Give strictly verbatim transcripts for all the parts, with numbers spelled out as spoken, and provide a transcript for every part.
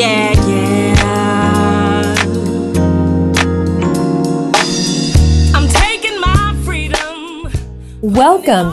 yeah, yeah. I'm taking my freedom. Welcome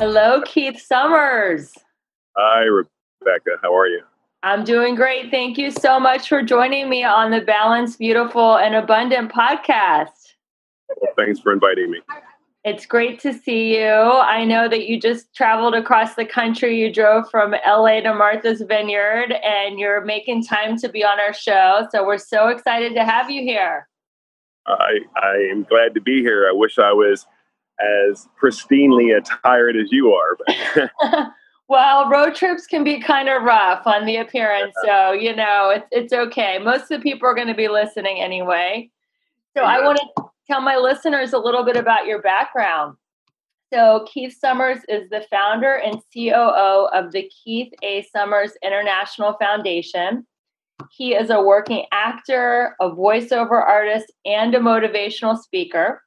Hello, Keith Summers. Hi, Rebecca. How are you? I'm doing great. Thank you so much for joining me on the Balanced, Beautiful, and Abundant podcast. Well, thanks for inviting me. It's great to see you. I know that you just traveled across the country. You drove from L A to Martha's Vineyard, and you're making time to be on our show. So we're so excited to have you here. I, I am glad to be here. I wish I was as pristinely attired as you are. But well, road trips can be kind of rough on the appearance. Yeah. So, you know, it's, it's okay. Most of the people are going to be listening anyway. So yeah. I want to tell my listeners a little bit about your background. So Keith Summers is the founder and C O O of the Keith A. Summers International Foundation. He is a working actor, a voiceover artist, and a motivational speaker.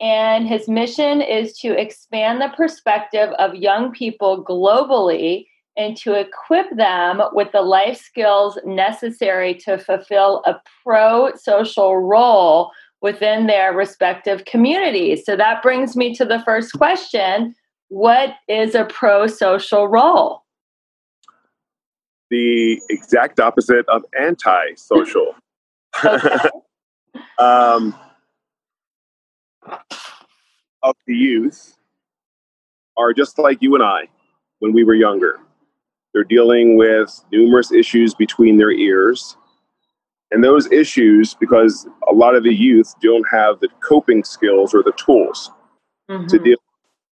And his mission is to expand the perspective of young people globally and to equip them with the life skills necessary to fulfill a pro-social role within their respective communities. So that brings me to the first question. What is a pro-social role? The exact opposite of anti-social. Okay. um, of the youth are just like you and I when we were younger. They're dealing with numerous issues between their ears. And those issues, because a lot of the youth don't have the coping skills or the tools mm-hmm. to deal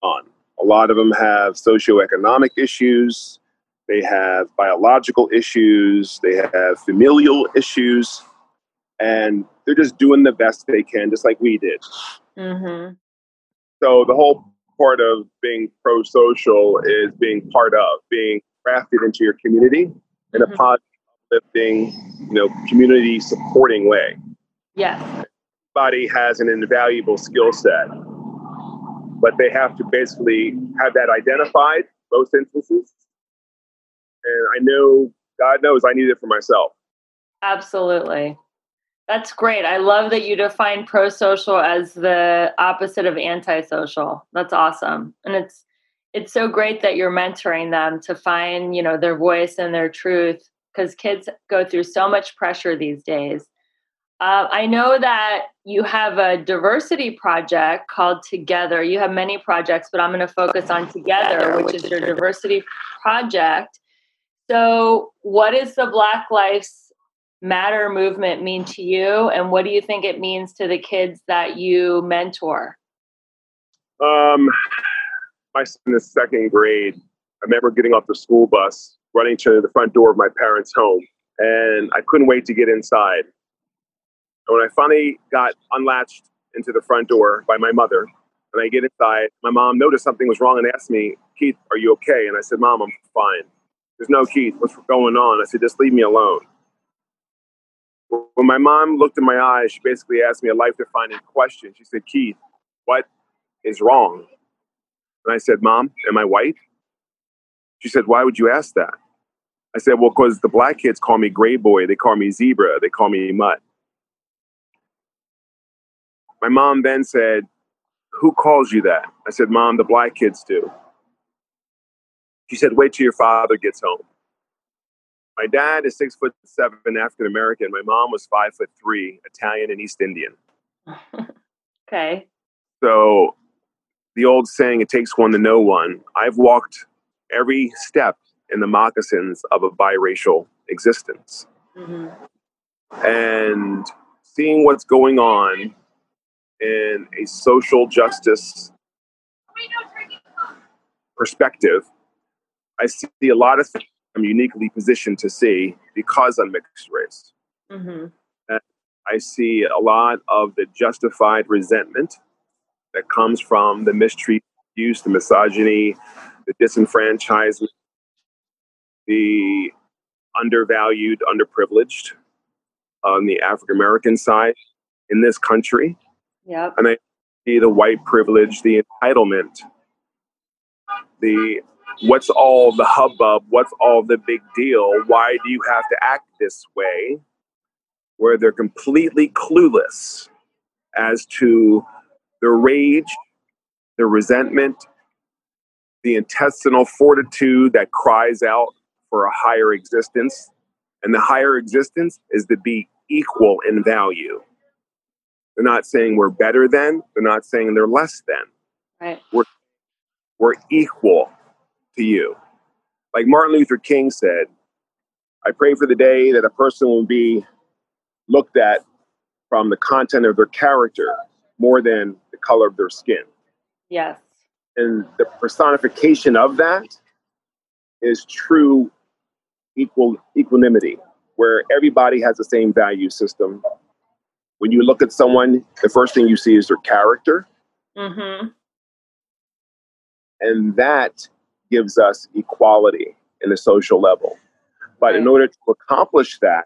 on. A lot of them have socioeconomic issues. They have biological issues. They have familial issues. And they're just doing the best they can, just like we did. Mm-hmm. So the whole part of being pro-social is being part of, being crafted into your community mm-hmm. in a positive, uplifting, you know, community supporting way. Yes. Everybody has an invaluable skill set, but they have to basically have that identified, most instances. And I know, God knows, I need it for myself. Absolutely. That's great. I love that you define pro-social as the opposite of antisocial. That's awesome. And it's it's so great that you're mentoring them to find, you know, their voice and their truth, because kids go through so much pressure these days. Uh, I know that you have a diversity project called Together. You have many projects, but I'm going to focus on Together, Together which, which is your diversity project. So what is the Black Lives Matter movement mean to you, and what do you think it means to the kids that you mentor? Um, my son is second grade. I remember getting off the school bus, running to the front door of my parents' home, and I couldn't wait to get inside. And when I finally got unlatched into the front door by my mother, and I get inside, my mom noticed something was wrong and asked me, "Keith, are you okay?" And I said, "Mom, I'm fine." "There's no Keith. What's going on?" I said, "Just leave me alone." When my mom looked in my eyes, she basically asked me a life-defining question. She said, "Keith, what is wrong?" And I said, "Mom, am I white?" She said, "Why would you ask that?" I said, "Well, because the black kids call me gray boy. They call me zebra. They call me mutt." My mom then said, "Who calls you that?" I said, "Mom, the black kids do." She said, "Wait till your father gets home." My dad is six foot seven, African American. My mom was five foot three, Italian and East Indian. Okay. So the old saying, it takes one to know one. I've walked every step in the moccasins of a biracial existence. Mm-hmm. And seeing what's going on in a social justice perspective, I see a lot of things I'm uniquely positioned to see because I'm mixed race. Mm-hmm. And I see a lot of the justified resentment that comes from the mistreatment, abuse, the misogyny, the disenfranchisement, the undervalued, underprivileged on the African-American side in this country. Yep. And I see the white privilege, the entitlement, the what's all the hubbub, what's all the big deal, why do you have to act this way, where they're completely clueless as to the rage, the resentment, the intestinal fortitude that cries out for a higher existence. And the higher existence is to be equal in value. They're not saying we're better than, they're not saying they're less than. Right. We're, we're equal to you. Like Martin Luther King said, "I pray for the day that a person will be looked at from the content of their character more than the color of their skin." Yes. And the personification of that is true equal equanimity, where everybody has the same value system. When you look at someone, the first thing you see is their character. Mm-hmm. And that gives us equality in the social level. But right. In order to accomplish that,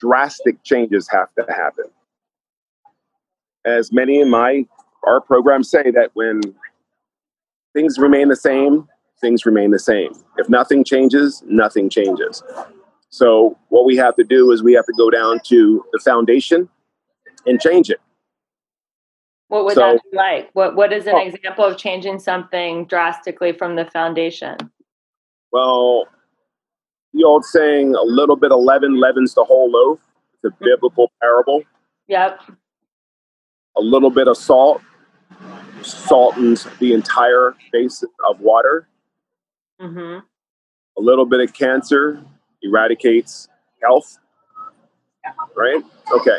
drastic changes have to happen. As many in my our programs say, that when things remain the same, things remain the same. If nothing changes, nothing changes. So what we have to do is we have to go down to the foundation and change it. What would so, that be like? What What is an oh, example of changing something drastically from the foundation? Well, the old saying, a little bit of leaven leavens the whole loaf. It's a mm-hmm. biblical parable. Yep. A little bit of salt saltens the entire basin of water. Mm-hmm. A little bit of cancer eradicates health. Right? Okay.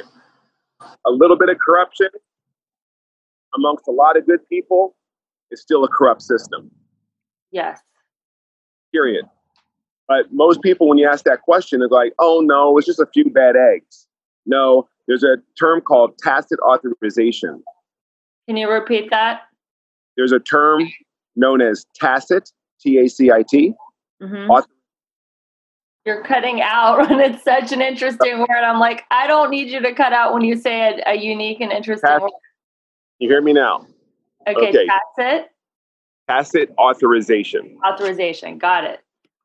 A little bit of corruption amongst a lot of good people is still a corrupt system. Yes. Period. But most people, when you ask that question, is like, "Oh no, it's just a few bad eggs." No, there's a term called tacit authorization. Can you repeat that? There's a term known as tacit, T A C I T. Mm-hmm. Author- You're cutting out, and it's such an interesting word. I'm like, I don't need you to cut out when you say a, a unique and interesting tacit- word. You hear me now? Okay, okay. Tacit. Tacit authorization. Authorization, got it.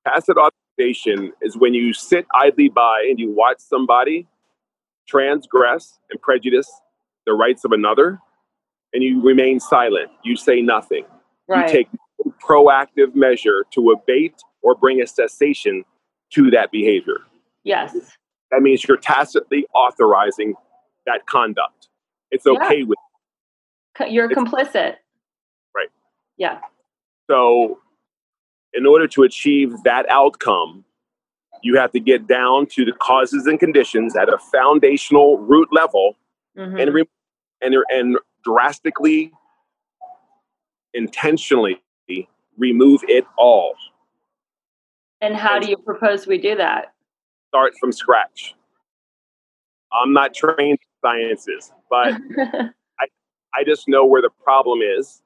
Tacit authorization is when you sit idly by and you watch somebody transgress and prejudice the rights of another, and you remain silent. You say nothing. Right. You take no proactive measure to abate or bring a cessation to that behavior. Yes. That means you're tacitly authorizing that conduct. It's okay yeah. with You're it's, complicit. Right. Yeah. So in order to achieve that outcome, You have to get down to the causes and conditions at a foundational root level, mm-hmm. and, re- and and drastically, intentionally remove it all. And how and do you propose we do that? Start from scratch. I'm not trained in sciences, but I, I just know where the problem is.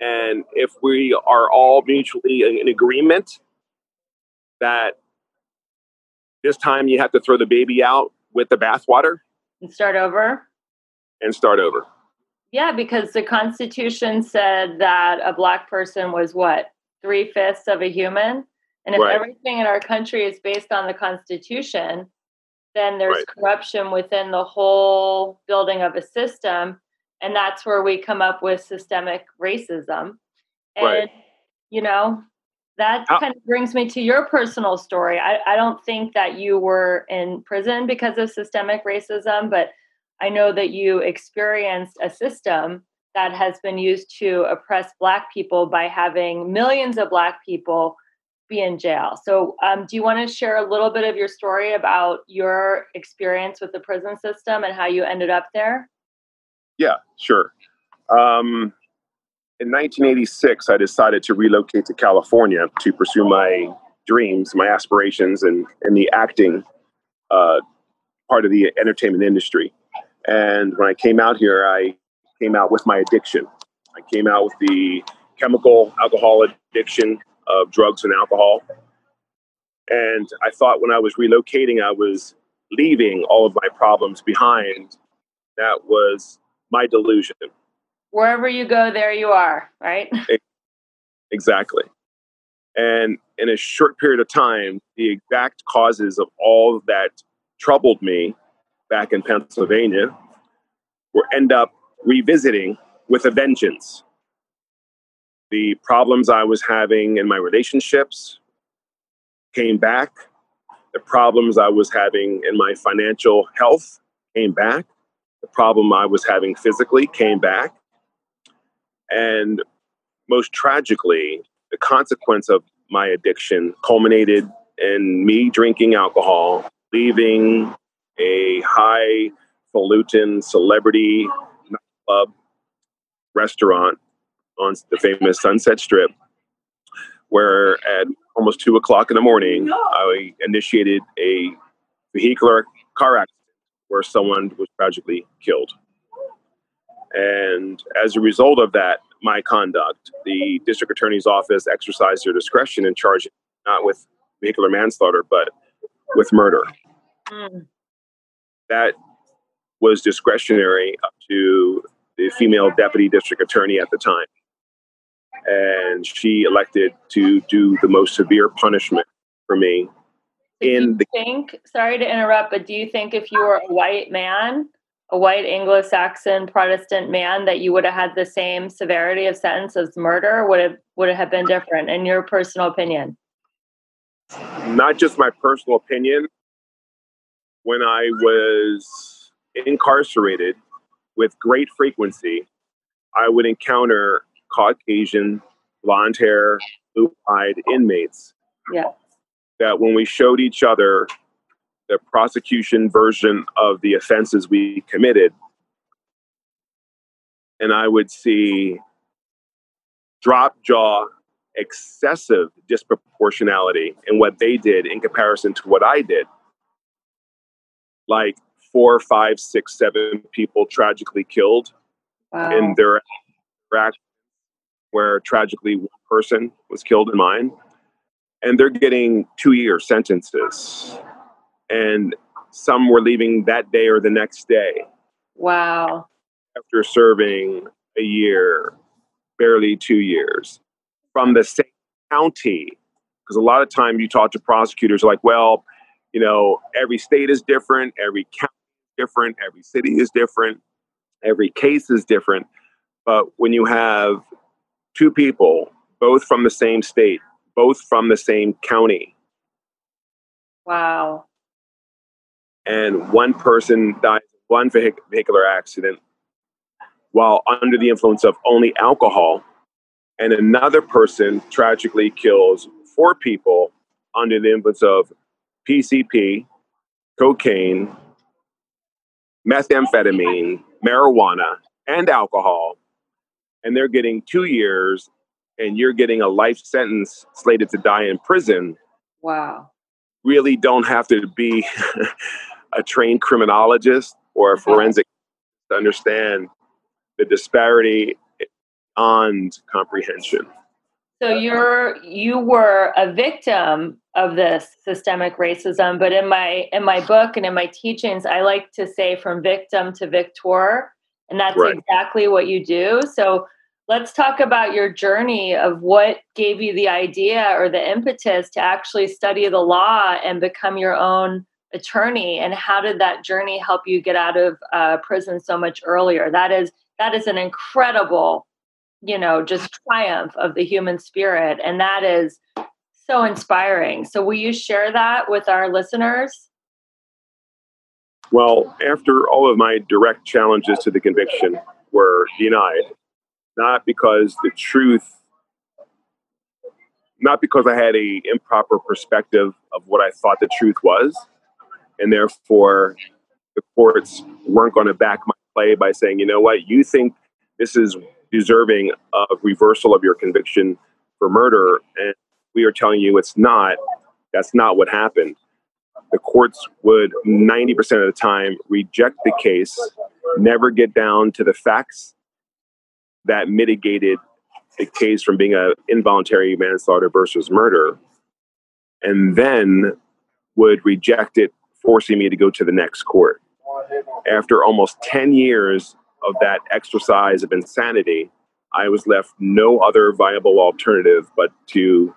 And if we are all mutually in agreement that this time you have to throw the baby out with the bathwater. And start over. And start over. Yeah, because the Constitution said that a black person was what? three-fifths of a human? And if right. everything in our country is based on the Constitution, then there's right. corruption within the whole building of a system. And that's where we come up with systemic racism. And, right. you know, that How? kind of brings me to your personal story. I, I don't think that you were in prison because of systemic racism, but I know that you experienced a system that has been used to oppress Black people by having millions of Black people be in jail. So um, do you want to share a little bit of your story about your experience with the prison system and how you ended up there? Yeah, sure. Um, in nineteen eighty-six, I decided to relocate to California to pursue my dreams, my aspirations, and, and the acting uh, part of the entertainment industry. And when I came out here, I came out with my addiction. I came out with the chemical, alcohol addiction of drugs and alcohol. And I thought when I was relocating, I was leaving all of my problems behind. That was my delusion. Wherever you go, there you are, right? Exactly. And in a short period of time, the exact causes of all that troubled me back in Pennsylvania were end up revisiting with a vengeance. The problems I was having in my relationships came back. The problems I was having in my financial health came back. The problem I was having physically came back. And most tragically, the consequence of my addiction culminated in me drinking alcohol, leaving a highfalutin celebrity club restaurant on the famous Sunset Strip, where at almost two o'clock in the morning, I initiated a vehicular car accident where someone was tragically killed. And as a result of that, my conduct, the district attorney's office exercised their discretion in charging not with vehicular manslaughter, but with murder. Mm. That was discretionary up to the female deputy district attorney at the time. And she elected to do the most severe punishment for me. Do in the- you think, sorry to interrupt, but do you think if you were a white man, a white Anglo-Saxon Protestant man, that you would have had the same severity of sentence as murder? Would it, would it have been different, in your personal opinion? Not just my personal opinion. When I was incarcerated with great frequency, I would encounter Caucasian, blonde hair, blue-eyed inmates. Yeah. That when we showed each other the prosecution version of the offenses we committed, and I would see drop jaw, excessive disproportionality in what they did in comparison to what I did. Like four, five, six, seven people tragically killed wow. in their act, where tragically one person was killed in mine. And they're getting two-year sentences. And some were leaving that day or the next day. Wow. After serving a year, barely two years, from the same county. Because a lot of time you talk to prosecutors like, well, you know, every state is different, every county is different, every city is different, every case is different. But when you have two people, both from the same state, both from the same county. Wow. And one person died in one vehicular accident while under the influence of only alcohol, and another person tragically kills four people under the influence of P C P, cocaine, methamphetamine, marijuana, and alcohol, and they're getting two years, and you're getting a life sentence slated to die in prison. Wow. Really don't have to be a trained criminologist or a forensic to understand the disparity beyond comprehension. So you're you were a victim of this systemic racism, but in my in my book and in my teachings, I like to say from victim to victor, and that's right. Exactly what you do. So let's talk about your journey of what gave you the idea or the impetus to actually study the law and become your own attorney, and how did that journey help you get out of uh, prison so much earlier? That is that is an incredible, you know, just triumph of the human spirit. And that is so inspiring. So will you share that with our listeners? Well, after all of my direct challenges to the conviction were denied, not because the truth, not because I had a improper perspective of what I thought the truth was, and therefore the courts weren't going to back my play by saying, you know what, you think this is deserving of reversal of your conviction for murder, and we are telling you it's not. That's not what happened. The courts would ninety percent of the time reject the case, never get down to the facts that mitigated the case from being an involuntary manslaughter versus murder, and then would reject it, forcing me to go to the next court. After almost ten years of that exercise of insanity, I was left no other viable alternative but to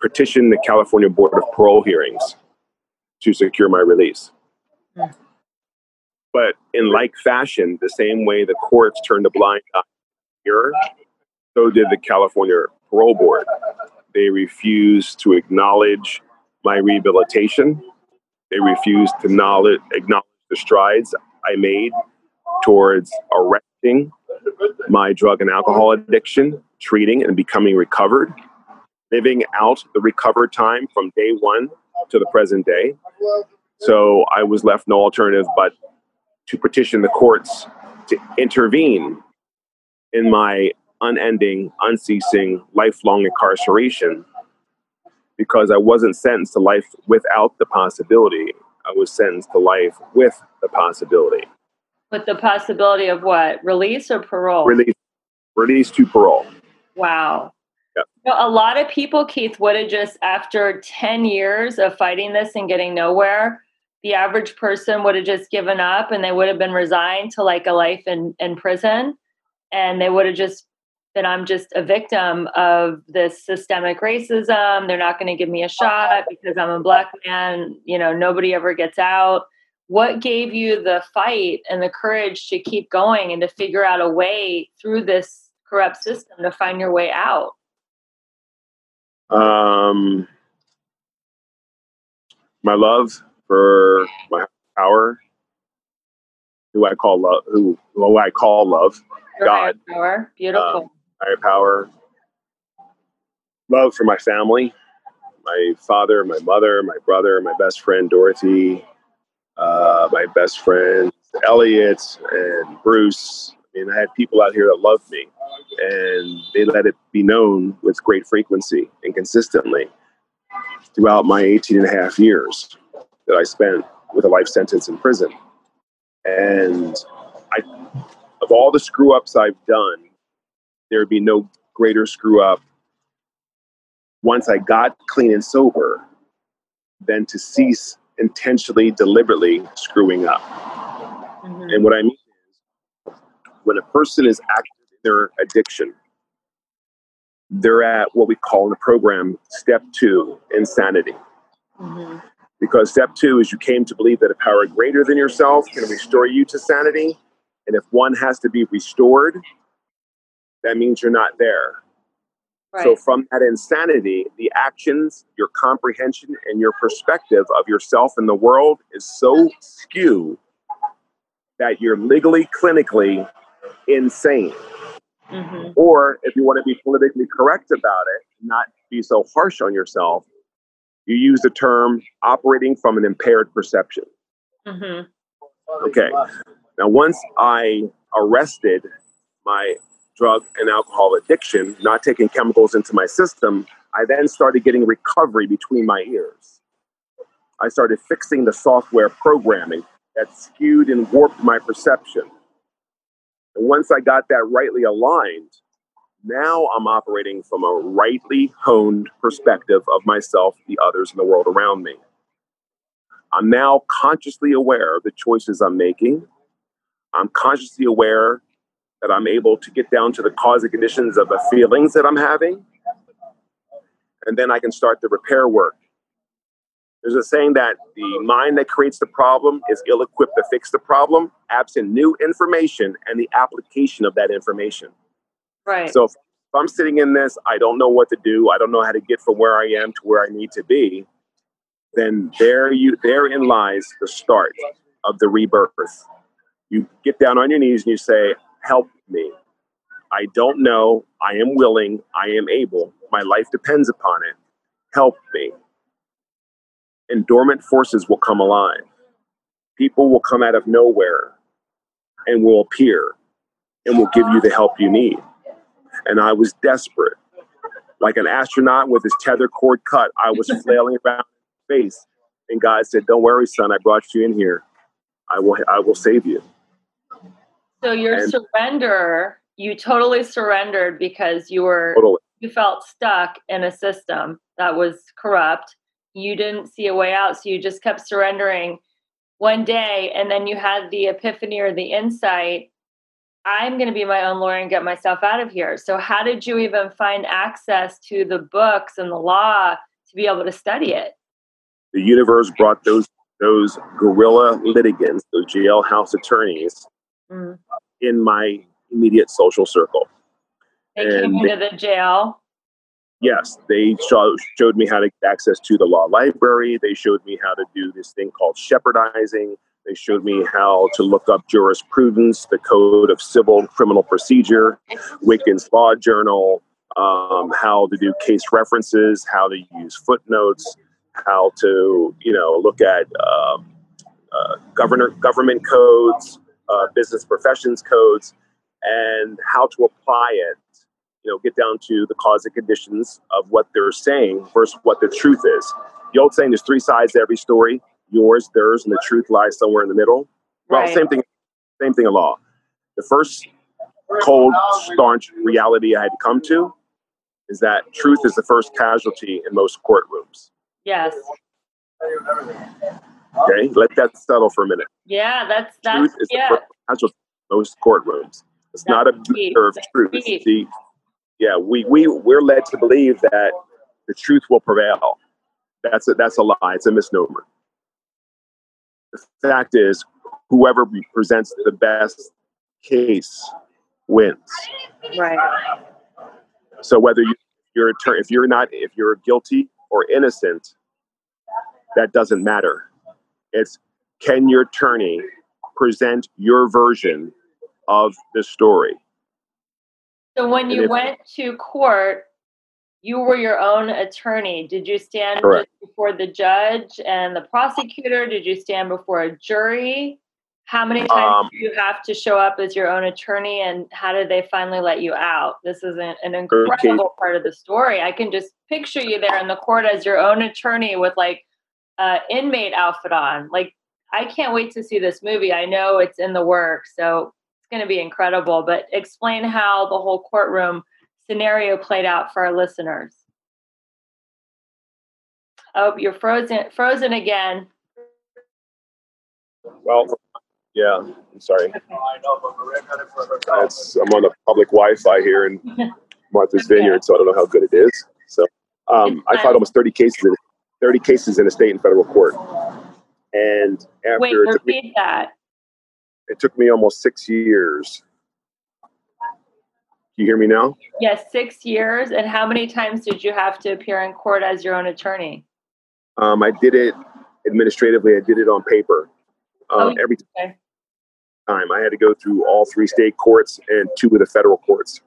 petition the California Board of Parole hearings to secure my release. But in like fashion, the same way the courts turned a blind eye to error, so did the California Parole Board. They refused to acknowledge my rehabilitation. They refused to acknowledge the strides I made towards arresting my drug and alcohol addiction, treating and becoming recovered, living out the recovered time from day one to the present day. So I was left no alternative but to petition the courts to intervene in my unending, unceasing, lifelong incarceration, because I wasn't sentenced to life without the possibility. I was sentenced to life with the possibility. With the possibility of what? Release or parole? Release, release to parole. Wow. Yep. You know, a lot of people, Keith, would have just, after ten years of fighting this and getting nowhere, the average person would have just given up, and they would have been resigned to like a life in, in prison. And they would have just been, I'm just a victim of this systemic racism. They're not going to give me a shot because I'm a black man. You know, nobody ever gets out. What gave you the fight and the courage to keep going and to figure out a way through this corrupt system to find your way out? Um, my love for my power, who I call love, who, who I call love, your God, higher power, beautiful, um, higher power, love for my family, my father, my mother, my brother, my best friend Dorothy. Uh, my best friends, Elliot and Bruce. I mean, I had people out here that loved me, and they let it be known with great frequency and consistently throughout my eighteen and a half years that I spent with a life sentence in prison. And I, of all the screw-ups I've done, there would be no greater screw-up once I got clean and sober than to cease intentionally, deliberately screwing up. Mm-hmm. And what I mean is, when a person is active in their addiction, they're at what we call in the program step two, insanity. Mm-hmm. Because step two is you came to believe that a power greater than yourself can restore you to sanity. And if one has to be restored, that means you're not there. Right. So from that insanity, the actions, your comprehension, and your perspective of yourself and the world is so skewed that you're legally, clinically insane. Mm-hmm. Or if you want to be politically correct about it, not be so harsh on yourself, you use the term operating from an impaired perception. Mm-hmm. Okay. Now, once I arrested my drug and alcohol addiction, not taking chemicals into my system, I then started getting recovery between my ears. I started fixing the software programming that skewed and warped my perception. And once I got that rightly aligned, now I'm operating from a rightly honed perspective of myself, the others, and the world around me. I'm now consciously aware of the choices I'm making. I'm consciously aware that I'm able to get down to the cause and conditions of the feelings that I'm having. And then I can start the repair work. There's a saying that the mind that creates the problem is ill-equipped to fix the problem, absent new information and the application of that information. Right. So if I'm sitting in this, I don't know what to do, I don't know how to get from where I am to where I need to be, then there you, therein lies the start of the rebirth. You get down on your knees and you say, help me. I don't know. I am willing. I am able. My life depends upon it. Help me. And dormant forces will come alive. People will come out of nowhere and will appear and will give you the help you need. And I was desperate. Like an astronaut with his tether cord cut, I was flailing around in space. And God said, don't worry, son, I brought you in here. I will, I will save you. So your and, surrender, you totally surrendered because you were, totally. you felt stuck in a system that was corrupt. You didn't see a way out. So you just kept surrendering one day. And then you had the epiphany or the insight, I'm going to be my own lawyer and get myself out of here. So how did you even find access to the books and the law to be able to study it? The universe brought those, those guerrilla litigants, those jailhouse attorneys, mm. in my immediate social circle. They and came into they, the jail? Yes. They show, showed me how to get access to the law library. They showed me how to do this thing called shepherdizing. They showed me how to look up jurisprudence, the Code of Civil and Criminal Procedure, Wiccan's Law Journal, um, how to do case references, how to use footnotes, how to, you know, look at um, uh, governor, government codes, uh, business professions codes, and how to apply it, you know, get down to the cause and conditions of what they're saying versus what the truth is. The old saying, there's three sides to every story, yours, theirs, and the truth lies somewhere in the middle. Well, right. same thing, same thing in law. The first cold, staunch reality I had to come to is that truth is the first casualty in most courtrooms. Yes. Okay, let that settle for a minute. Yeah, that's that's truth is yeah. the first casualty in most courtrooms. It's that's not a matter of truth. The, yeah, we we we're led to believe that the truth will prevail. That's a, that's a lie. It's a misnomer. The fact is, whoever presents the best case wins. Right. So whether you, you're attorney, if you're not, if you're guilty or innocent, that doesn't matter. It's can your attorney present your version of the story? So when you if, went to court, you were your own attorney. Did you stand Correct. just before the judge and the prosecutor? Did you stand before a jury? How many times um, did you have to show up as your own attorney, and how did they finally let you out? This is an, an incredible okay. part of the story. I can just picture you there in the court as your own attorney with like an uh, inmate outfit on. Like, I can't wait to see this movie. I know it's in the works, so it's going to be incredible. But explain how the whole courtroom scenario played out for our listeners. Oh, you're frozen, frozen again. Well, yeah, I'm sorry. That's, I'm on a public Wi-Fi here in Martha's okay. Vineyard, so I don't know how good it is. So um, I filed almost thirty cases, in, thirty cases in a state and federal court. And after Wait, it took repeat me, that. It took me almost six years. You hear me now? Yes, six years. And how many times did you have to appear in court as your own attorney? Um, I did it administratively. I did it on paper. Um, oh, every okay. time I had to go through all three state courts and two of the federal courts.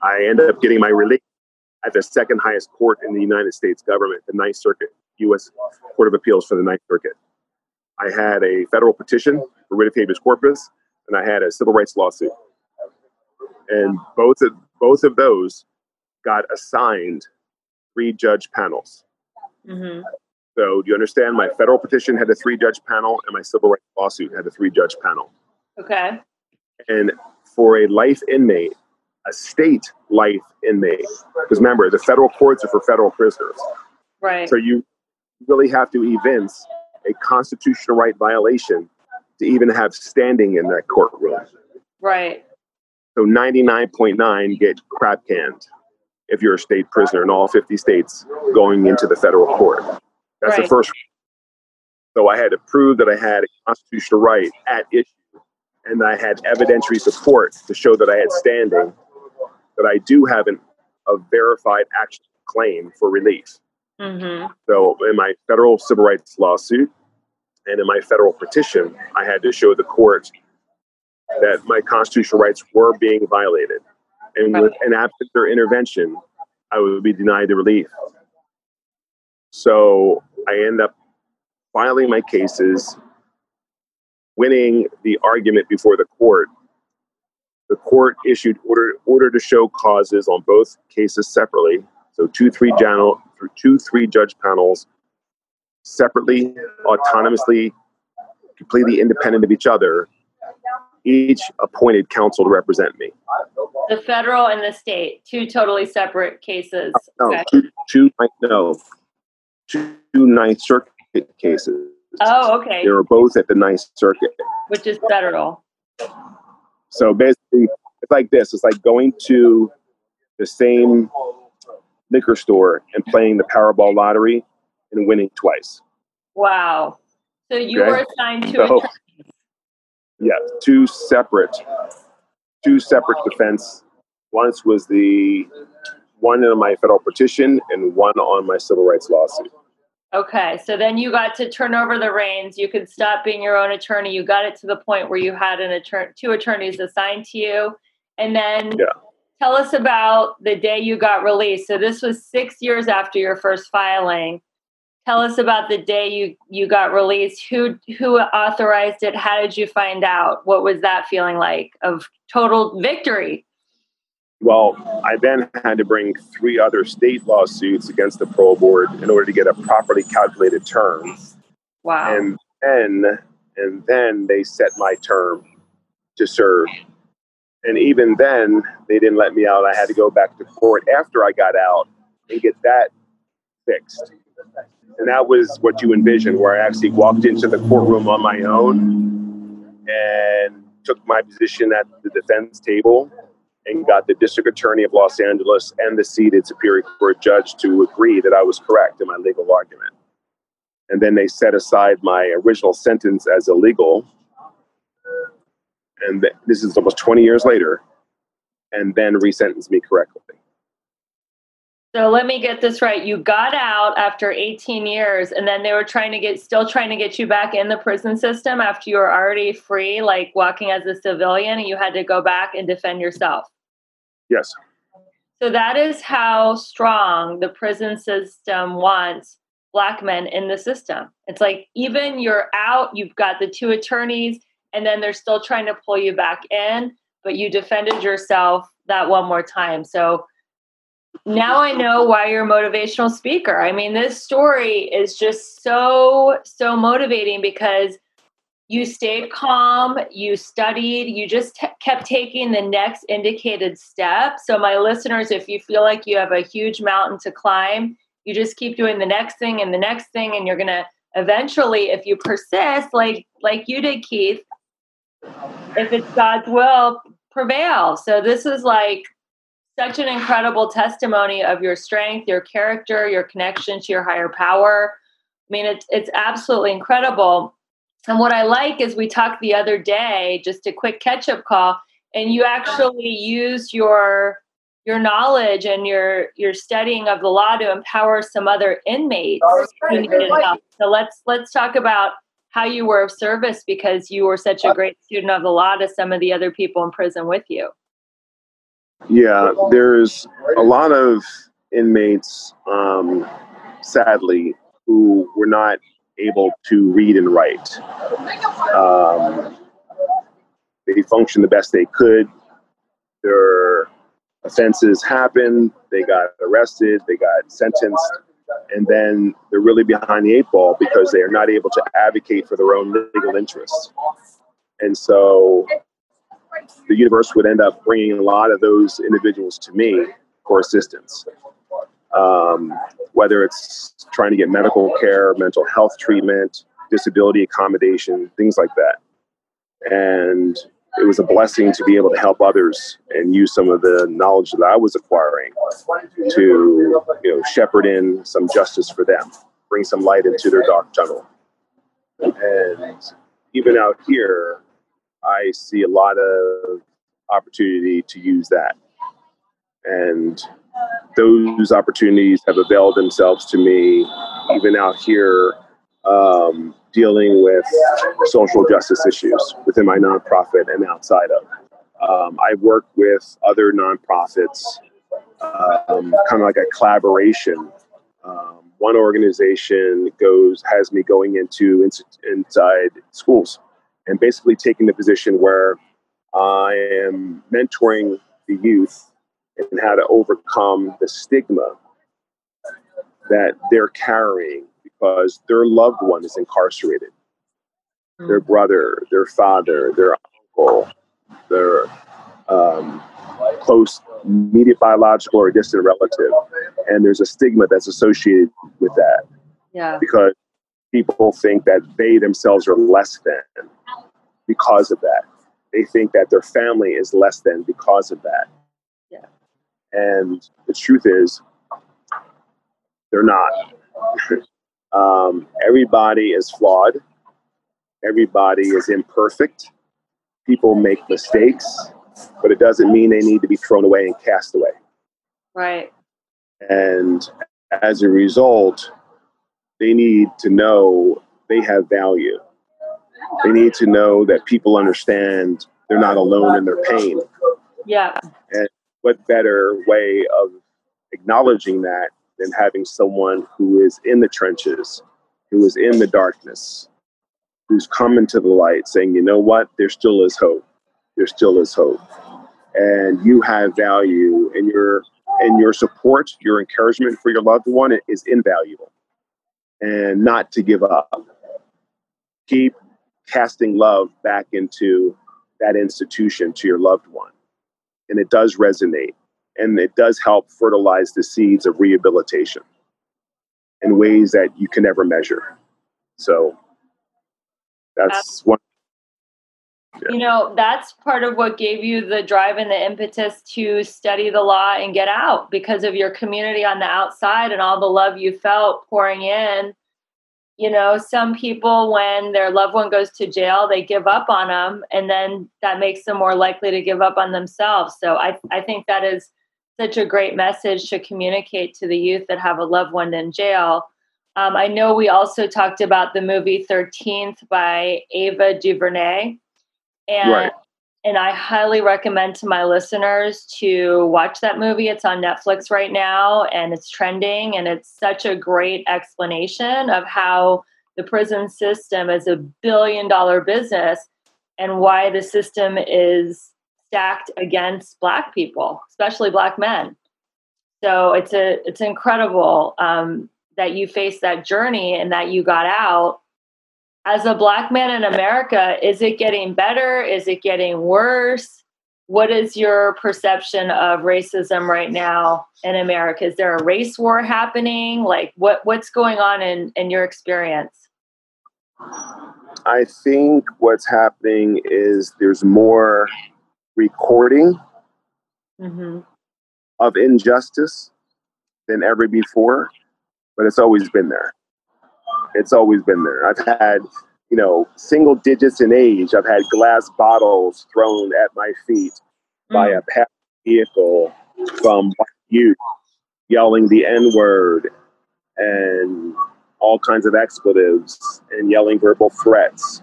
I ended up getting my relief at the second highest court in the United States government, the Ninth Circuit, U S Court of Appeals for the Ninth Circuit. I had a federal petition for writ of habeas corpus, and I had a civil rights lawsuit. And both of, both of those got assigned three-judge panels. Mm-hmm. So do you understand? My federal petition had a three-judge panel, and my civil rights lawsuit had a three-judge panel. Okay. And for a life inmate, a state life inmate, because remember, the federal courts are for federal prisoners. Right. So you really have to evince a constitutional right violation to even have standing in that courtroom. Right. So ninety-nine point nine get crap canned if you're a state prisoner in all fifty states going into the federal court. That's right. The first. So I had to prove that I had a constitutional right at issue, and I had evidentiary support to show that I had standing, that I do have an, a verified action claim for relief. Mm-hmm. So in my federal civil rights lawsuit and in my federal petition, I had to show the court that my constitutional rights were being violated. And with an absent their intervention, I would be denied the relief. So I end up filing my cases, winning the argument before the court. The court issued order order to show causes on both cases separately. So two three panel through two three judge panels separately, autonomously, completely independent of each other. Each appointed counsel to represent me. The federal and the state, two totally separate cases. No, okay. two, two, no, two Ninth Circuit cases. Oh, okay. They were both at the Ninth Circuit, which is federal. So basically, it's like this: it's like going to the same liquor store and playing the Powerball lottery and winning twice. Wow! So you okay? were assigned to. So, a- yeah, two separate, two separate defense. Once was the one in my federal petition and one on my civil rights lawsuit. Okay, so then you got to turn over the reins. You could stop being your own attorney. You got it to the point where you had an attorney, two attorneys assigned to you. And then yeah. tell us about the day you got released. So this was six years after your first filing. Tell us about the day you, you got released. Who who authorized it? How did you find out? What was that feeling like of total victory? Well, I then had to bring three other state lawsuits against the parole board in order to get a properly calculated term. Wow. And then, and then they set my term to serve. And even then, they didn't let me out. I had to go back to court after I got out and get that fixed. And that was what you envisioned, where I actually walked into the courtroom on my own and took my position at the defense table and got the district attorney of Los Angeles and the seated Superior Court judge to agree that I was correct in my legal argument. And then they set aside my original sentence as illegal. And th- this is almost twenty years later. And then resentenced me correctly. So let me get this right. You got out after eighteen years, and then they were trying to get, still trying to get you back in the prison system after you were already free, like walking as a civilian, and you had to go back and defend yourself. Yes. So that is how strong the prison system wants Black men in the system. It's like, even you're out, you've got the two attorneys, and then they're still trying to pull you back in, but you defended yourself that one more time. So now I know why you're a motivational speaker. I mean, this story is just so, so motivating because you stayed calm, you studied, you just t- kept taking the next indicated step. So my listeners, if you feel like you have a huge mountain to climb, you just keep doing the next thing and the next thing. And you're going to eventually, if you persist, like, like you did, Keith, if it's God's will, prevail. So this is like such an incredible testimony of your strength, your character, your connection to your higher power. I mean, it's it's absolutely incredible. And what I like is we talked the other day, just a quick catch-up call, and you actually used your your knowledge and your your studying of the law to empower some other inmates who needed help. So let's let's talk about how you were of service because you were such a great student of the law to some of the other people in prison with you. Yeah, there's a lot of inmates, um, sadly, who were not able to read and write. Um, they functioned the best they could. Their offenses happened. They got arrested. They got sentenced. And then they're really behind the eight ball because they are not able to advocate for their own legal interests. And so the universe would end up bringing a lot of those individuals to me for assistance. Um, whether it's trying to get medical care, mental health treatment, disability accommodation, things like that. And it was a blessing to be able to help others and use some of the knowledge that I was acquiring to, you know, shepherd in some justice for them, bring some light into their dark tunnel. And even out here, I see a lot of opportunity to use that. And those opportunities have availed themselves to me, even out here, um, dealing with social justice issues within my nonprofit and outside of. Um, I work with other nonprofits, um, kind of like a collaboration. Um, one organization goes has me going into ins- inside schools and basically taking the position where I am mentoring the youth in how to overcome the stigma that they're carrying because their loved one is incarcerated. Mm. Their brother, their father, their uncle, their um, close, immediate biological or distant relative. And there's a stigma that's associated with that. Yeah. Because people think that they themselves are less than because of that. They think that their family is less than because of that. Yeah. And the truth is, they're not. Um, everybody is flawed. Everybody is imperfect. People make mistakes, but it doesn't mean they need to be thrown away and cast away. Right. And as a result, they need to know they have value. They need to know that people understand they're not alone in their pain. Yeah. And what better way of acknowledging that than having someone who is in the trenches, who is in the darkness, who's come into the light saying, you know what, there still is hope. There still is hope. And you have value, and your and your support, your encouragement for your loved one is invaluable. And not to give up. Keep casting love back into that institution, to your loved one. And it does resonate. And it does help fertilize the seeds of rehabilitation in ways that you can never measure. So that's one. Yeah. You know, that's part of what gave you the drive and the impetus to study the law and get out, because of your community on the outside and all the love you felt pouring in. You know, some people, when their loved one goes to jail, they give up on them, and then that makes them more likely to give up on themselves. So I, I think that is such a great message to communicate to the youth that have a loved one in jail. Um, I know we also talked about the movie thirteenth by Ava DuVernay. And, right. and I highly recommend to my listeners to watch that movie. It's on Netflix right now, and it's trending, and it's such a great explanation of how the prison system is a billion dollar business and why the system is stacked against Black people, especially Black men. So it's a it's incredible um, that you faced that journey and that you got out. As a Black man in America, is it getting better? Is it getting worse? What is your perception of racism right now in America? Is there a race war happening? Like, what, what's going on in, in your experience? I think what's happening is there's more recording mm-hmm. of injustice than ever before, but it's always been there. It's always been there. I've had, you know, single digits in age. I've had glass bottles thrown at my feet mm. by a passing vehicle from white youth yelling the N-word and all kinds of expletives and yelling verbal threats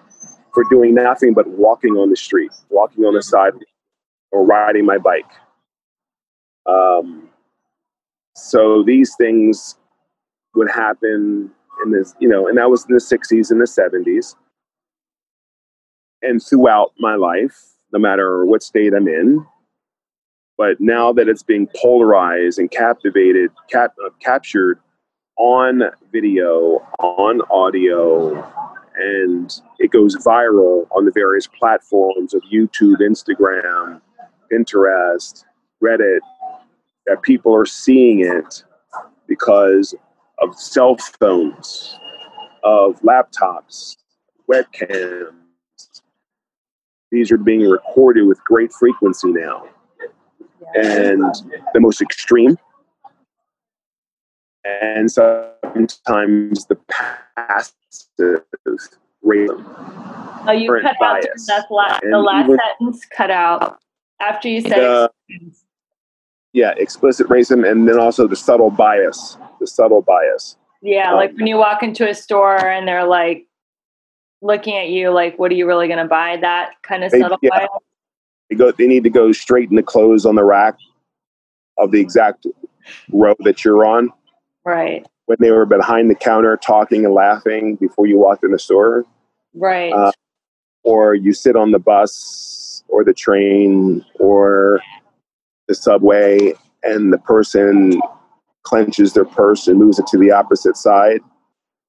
for doing nothing but walking on the street, walking on the sidewalk, or riding my bike. Um, so these things would happen and this, you know, and that was in the sixties and the seventies. And throughout my life, no matter what state I'm in. But now that it's being polarized and captivated, cap- uh, captured on video, on audio, and it goes viral on the various platforms of YouTube, Instagram, Pinterest, Reddit, that people are seeing it because of cell phones, of laptops, webcams. These are being recorded with great frequency now. And the most extreme, and sometimes the passive racism. Oh, you cut out that last, the last sentence cut out after you say. Uh, yeah, explicit racism, and then also the subtle bias. The subtle bias. Yeah, um, like when you walk into a store and they're like looking at you, like, "What are you really going to buy?" That kind of subtle they, yeah. bias. They go. They need to go straighten the clothes on the rack of the exact row that you're on. Right. When they were behind the counter talking and laughing before you walked in the store. Right. Uh, or you sit on the bus or the train or the subway and the person clenches their purse and moves it to the opposite side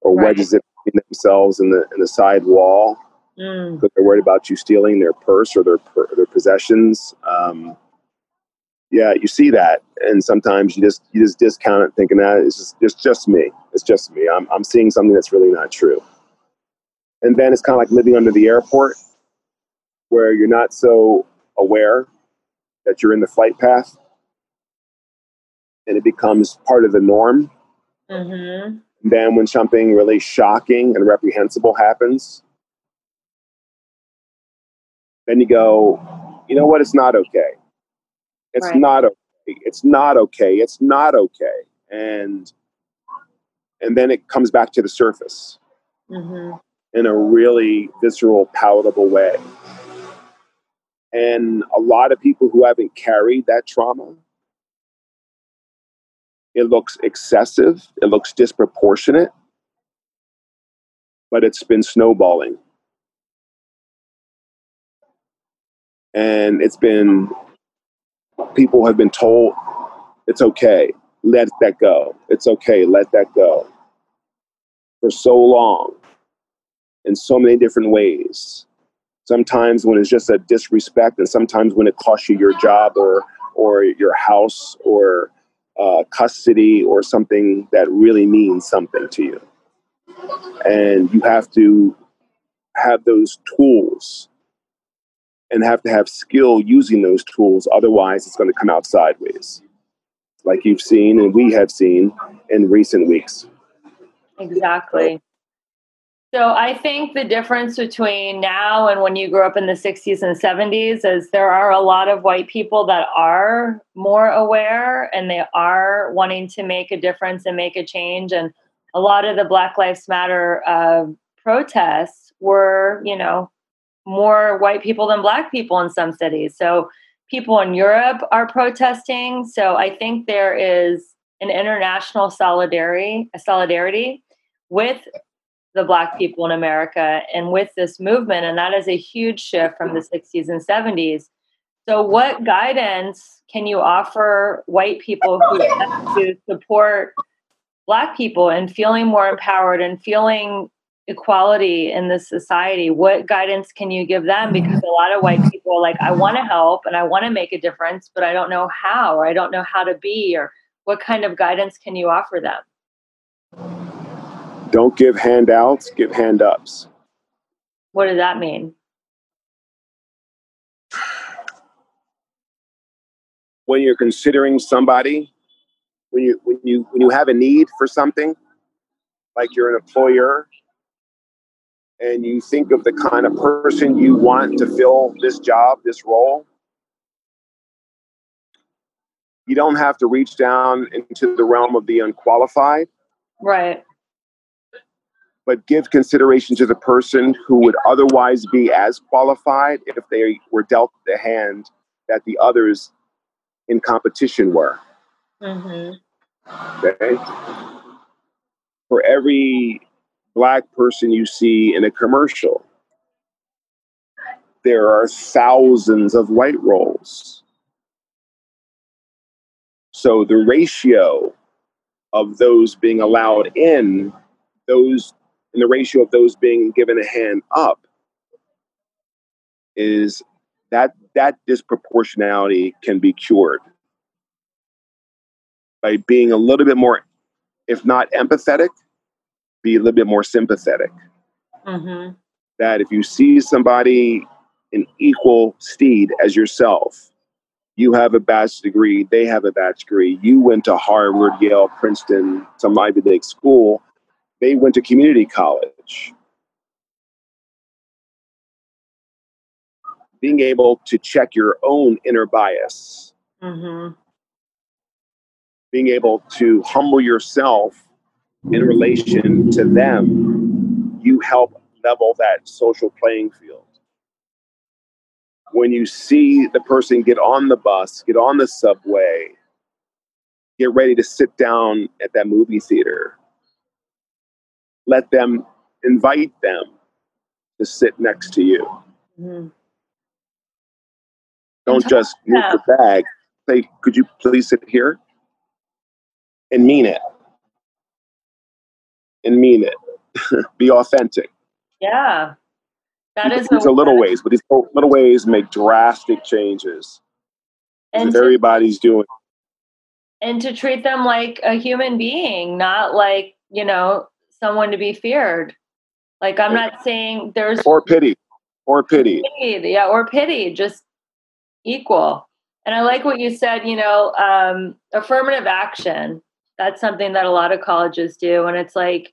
or right. wedges it between themselves in the in the side wall. Mm. Because they're worried about you stealing their purse or their per- their possessions. Um, yeah, you see that, and sometimes you just you just discount it, thinking that it's just it's just me. It's just me. I'm I'm seeing something that's really not true. And then it's kind of like living under the airport, where you're not so aware that you're in the flight path, and it becomes part of the norm. Mm-hmm. And then when something really shocking and reprehensible happens. Then you go, you know what? It's not okay. It's right. not okay. It's not okay. It's not okay. And and then it comes back to the surface mm-hmm. in a really visceral, palatable way. And a lot of people who haven't carried that trauma, it looks excessive. It looks disproportionate. But it's been snowballing. And it's been, people have been told, it's okay, let that go. It's okay, let that go. For so long, in so many different ways. Sometimes when it's just a disrespect, and sometimes when it costs you your job or or your house or uh, custody or something that really means something to you. And you have to have those tools and have to have skill using those tools. Otherwise, it's going to come out sideways, like you've seen and we have seen in recent weeks. Exactly. So I think the difference between now and when you grew up in the sixties and seventies is there are a lot of white people that are more aware and they are wanting to make a difference and make a change. And a lot of the Black Lives Matter uh, protests were, you know, more white people than black people in some cities. So people in Europe are protesting. So I think there is an international solidarity, a solidarity with the black people in America and with this movement. And that is a huge shift from the sixties and seventies. So what guidance can you offer white people who have to support black people and feeling more empowered and feeling equality in this society? What guidance can you give them? Because a lot of white people are like, I want to help and I want to make a difference, but I don't know how, or I don't know how to be, or what kind of guidance can you offer them? Don't give handouts, give hand ups. What does that mean? When you're considering somebody, when you when you when you have a need for something, like you're an employer, and you think of the kind of person you want to fill this job, this role, you don't have to reach down into the realm of the unqualified. Right. But give consideration to the person who would otherwise be as qualified if they were dealt the hand that the others in competition were. Mm-hmm. Okay? for every Black person you see in a commercial, there are thousands of white roles. So the ratio of those being allowed in, those, and the ratio of those being given a hand up, is that that disproportionality can be cured by being a little bit more, if not empathetic, be a little bit more sympathetic. Mm-hmm. That if you see somebody in equal stead as yourself, you have a bachelor's degree, they have a bachelor's degree, you went to Harvard, Yale, Princeton, some Ivy League school, they went to community college. Being able to check your own inner bias. Mm-hmm. Being able to humble yourself in relation to them, you help level that social playing field. When you see the person get on the bus, get on the subway, get ready to sit down at that movie theater, let them, invite them to sit next to you. Mm-hmm. Don't just move the bag. Say, could you please sit here? And mean it. And mean it. Be authentic. Yeah. That is a little ways, but these little ways make drastic changes. And to, everybody's doing. And to treat them like a human being, not like, you know, someone to be feared. Like, I'm not saying there's... Or pity. Or pity. pity. Yeah, or pity. Just equal. And I like what you said, you know, um, affirmative action. That's something that a lot of colleges do. And it's like,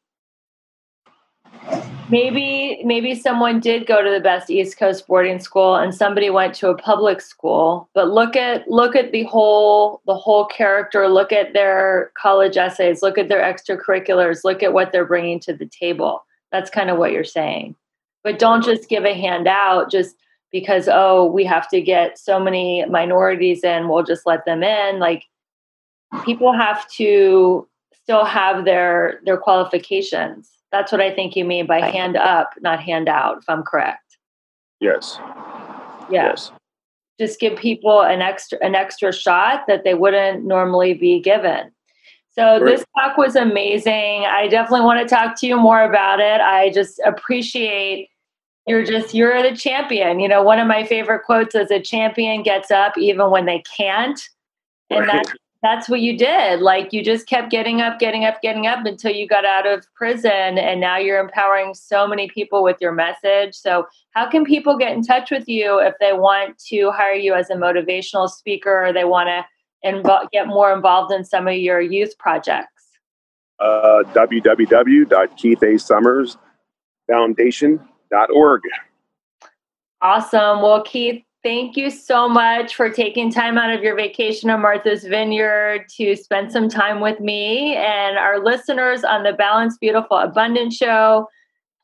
maybe, maybe someone did go to the best East Coast boarding school and somebody went to a public school, but look at, look at the whole, the whole character, look at their college essays, look at their extracurriculars, look at what they're bringing to the table. That's kind of what you're saying, but don't just give a handout just because, oh, we have to get so many minorities in, we'll just let them in. Like, people have to still have their their qualifications. That's what I think you mean by hand up, not hand out, if I'm correct. Yes. Yeah. Yes. Just give people an extra an extra shot that they wouldn't normally be given. So Great. This talk was amazing. I definitely want to talk to you more about it. I just appreciate you're just you're the champion. You know, one of my favorite quotes is, a champion gets up even when they can't. And right. that's That's what you did. Like, you just kept getting up, getting up, getting up until you got out of prison. And now you're empowering so many people with your message. So how can people get in touch with you if they want to hire you as a motivational speaker, or they want to invo- get more involved in some of your youth projects? Uh, w w w dot keith a summers foundation dot org. Awesome. Well, Keith, thank you so much for taking time out of your vacation on Martha's Vineyard to spend some time with me and our listeners on the Balanced, Beautiful, Abundant show.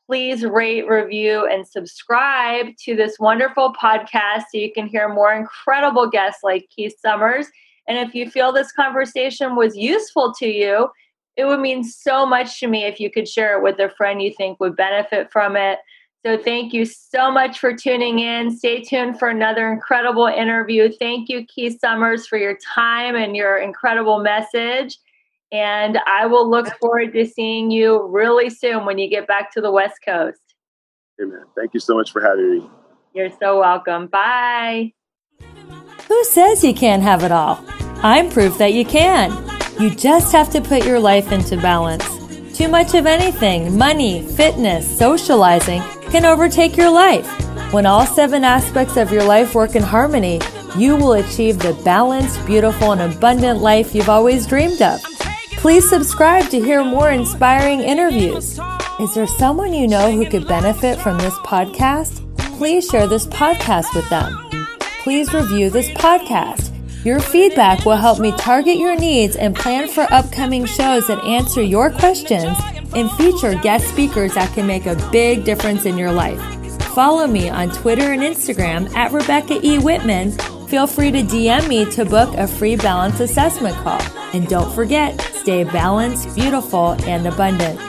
Please rate, review, and subscribe to this wonderful podcast so you can hear more incredible guests like Keith Summers. And if you feel this conversation was useful to you, it would mean so much to me if you could share it with a friend you think would benefit from it. So thank you so much for tuning in. Stay tuned for another incredible interview. Thank you, Keith Summers, for your time and your incredible message. And I will look forward to seeing you really soon when you get back to the West Coast. Amen. Thank you so much for having me. You're so welcome. Bye. Who says you can't have it all? I'm proof that you can. You just have to put your life into balance. Too much of anything, money, fitness, socializing, can overtake your life. When all seven aspects of your life work in harmony, you will achieve the balanced, beautiful, and abundant life you've always dreamed of. Please subscribe to hear more inspiring interviews. Is there someone you know who could benefit from this podcast? Please share this podcast with them. Please review this podcast. Your feedback will help me target your needs and plan for upcoming shows that answer your questions and feature guest speakers that can make a big difference in your life. Follow me on Twitter and Instagram at Rebecca E. Whitman. Feel free to D M me to book a free balance assessment call. And don't forget, stay balanced, beautiful, and abundant.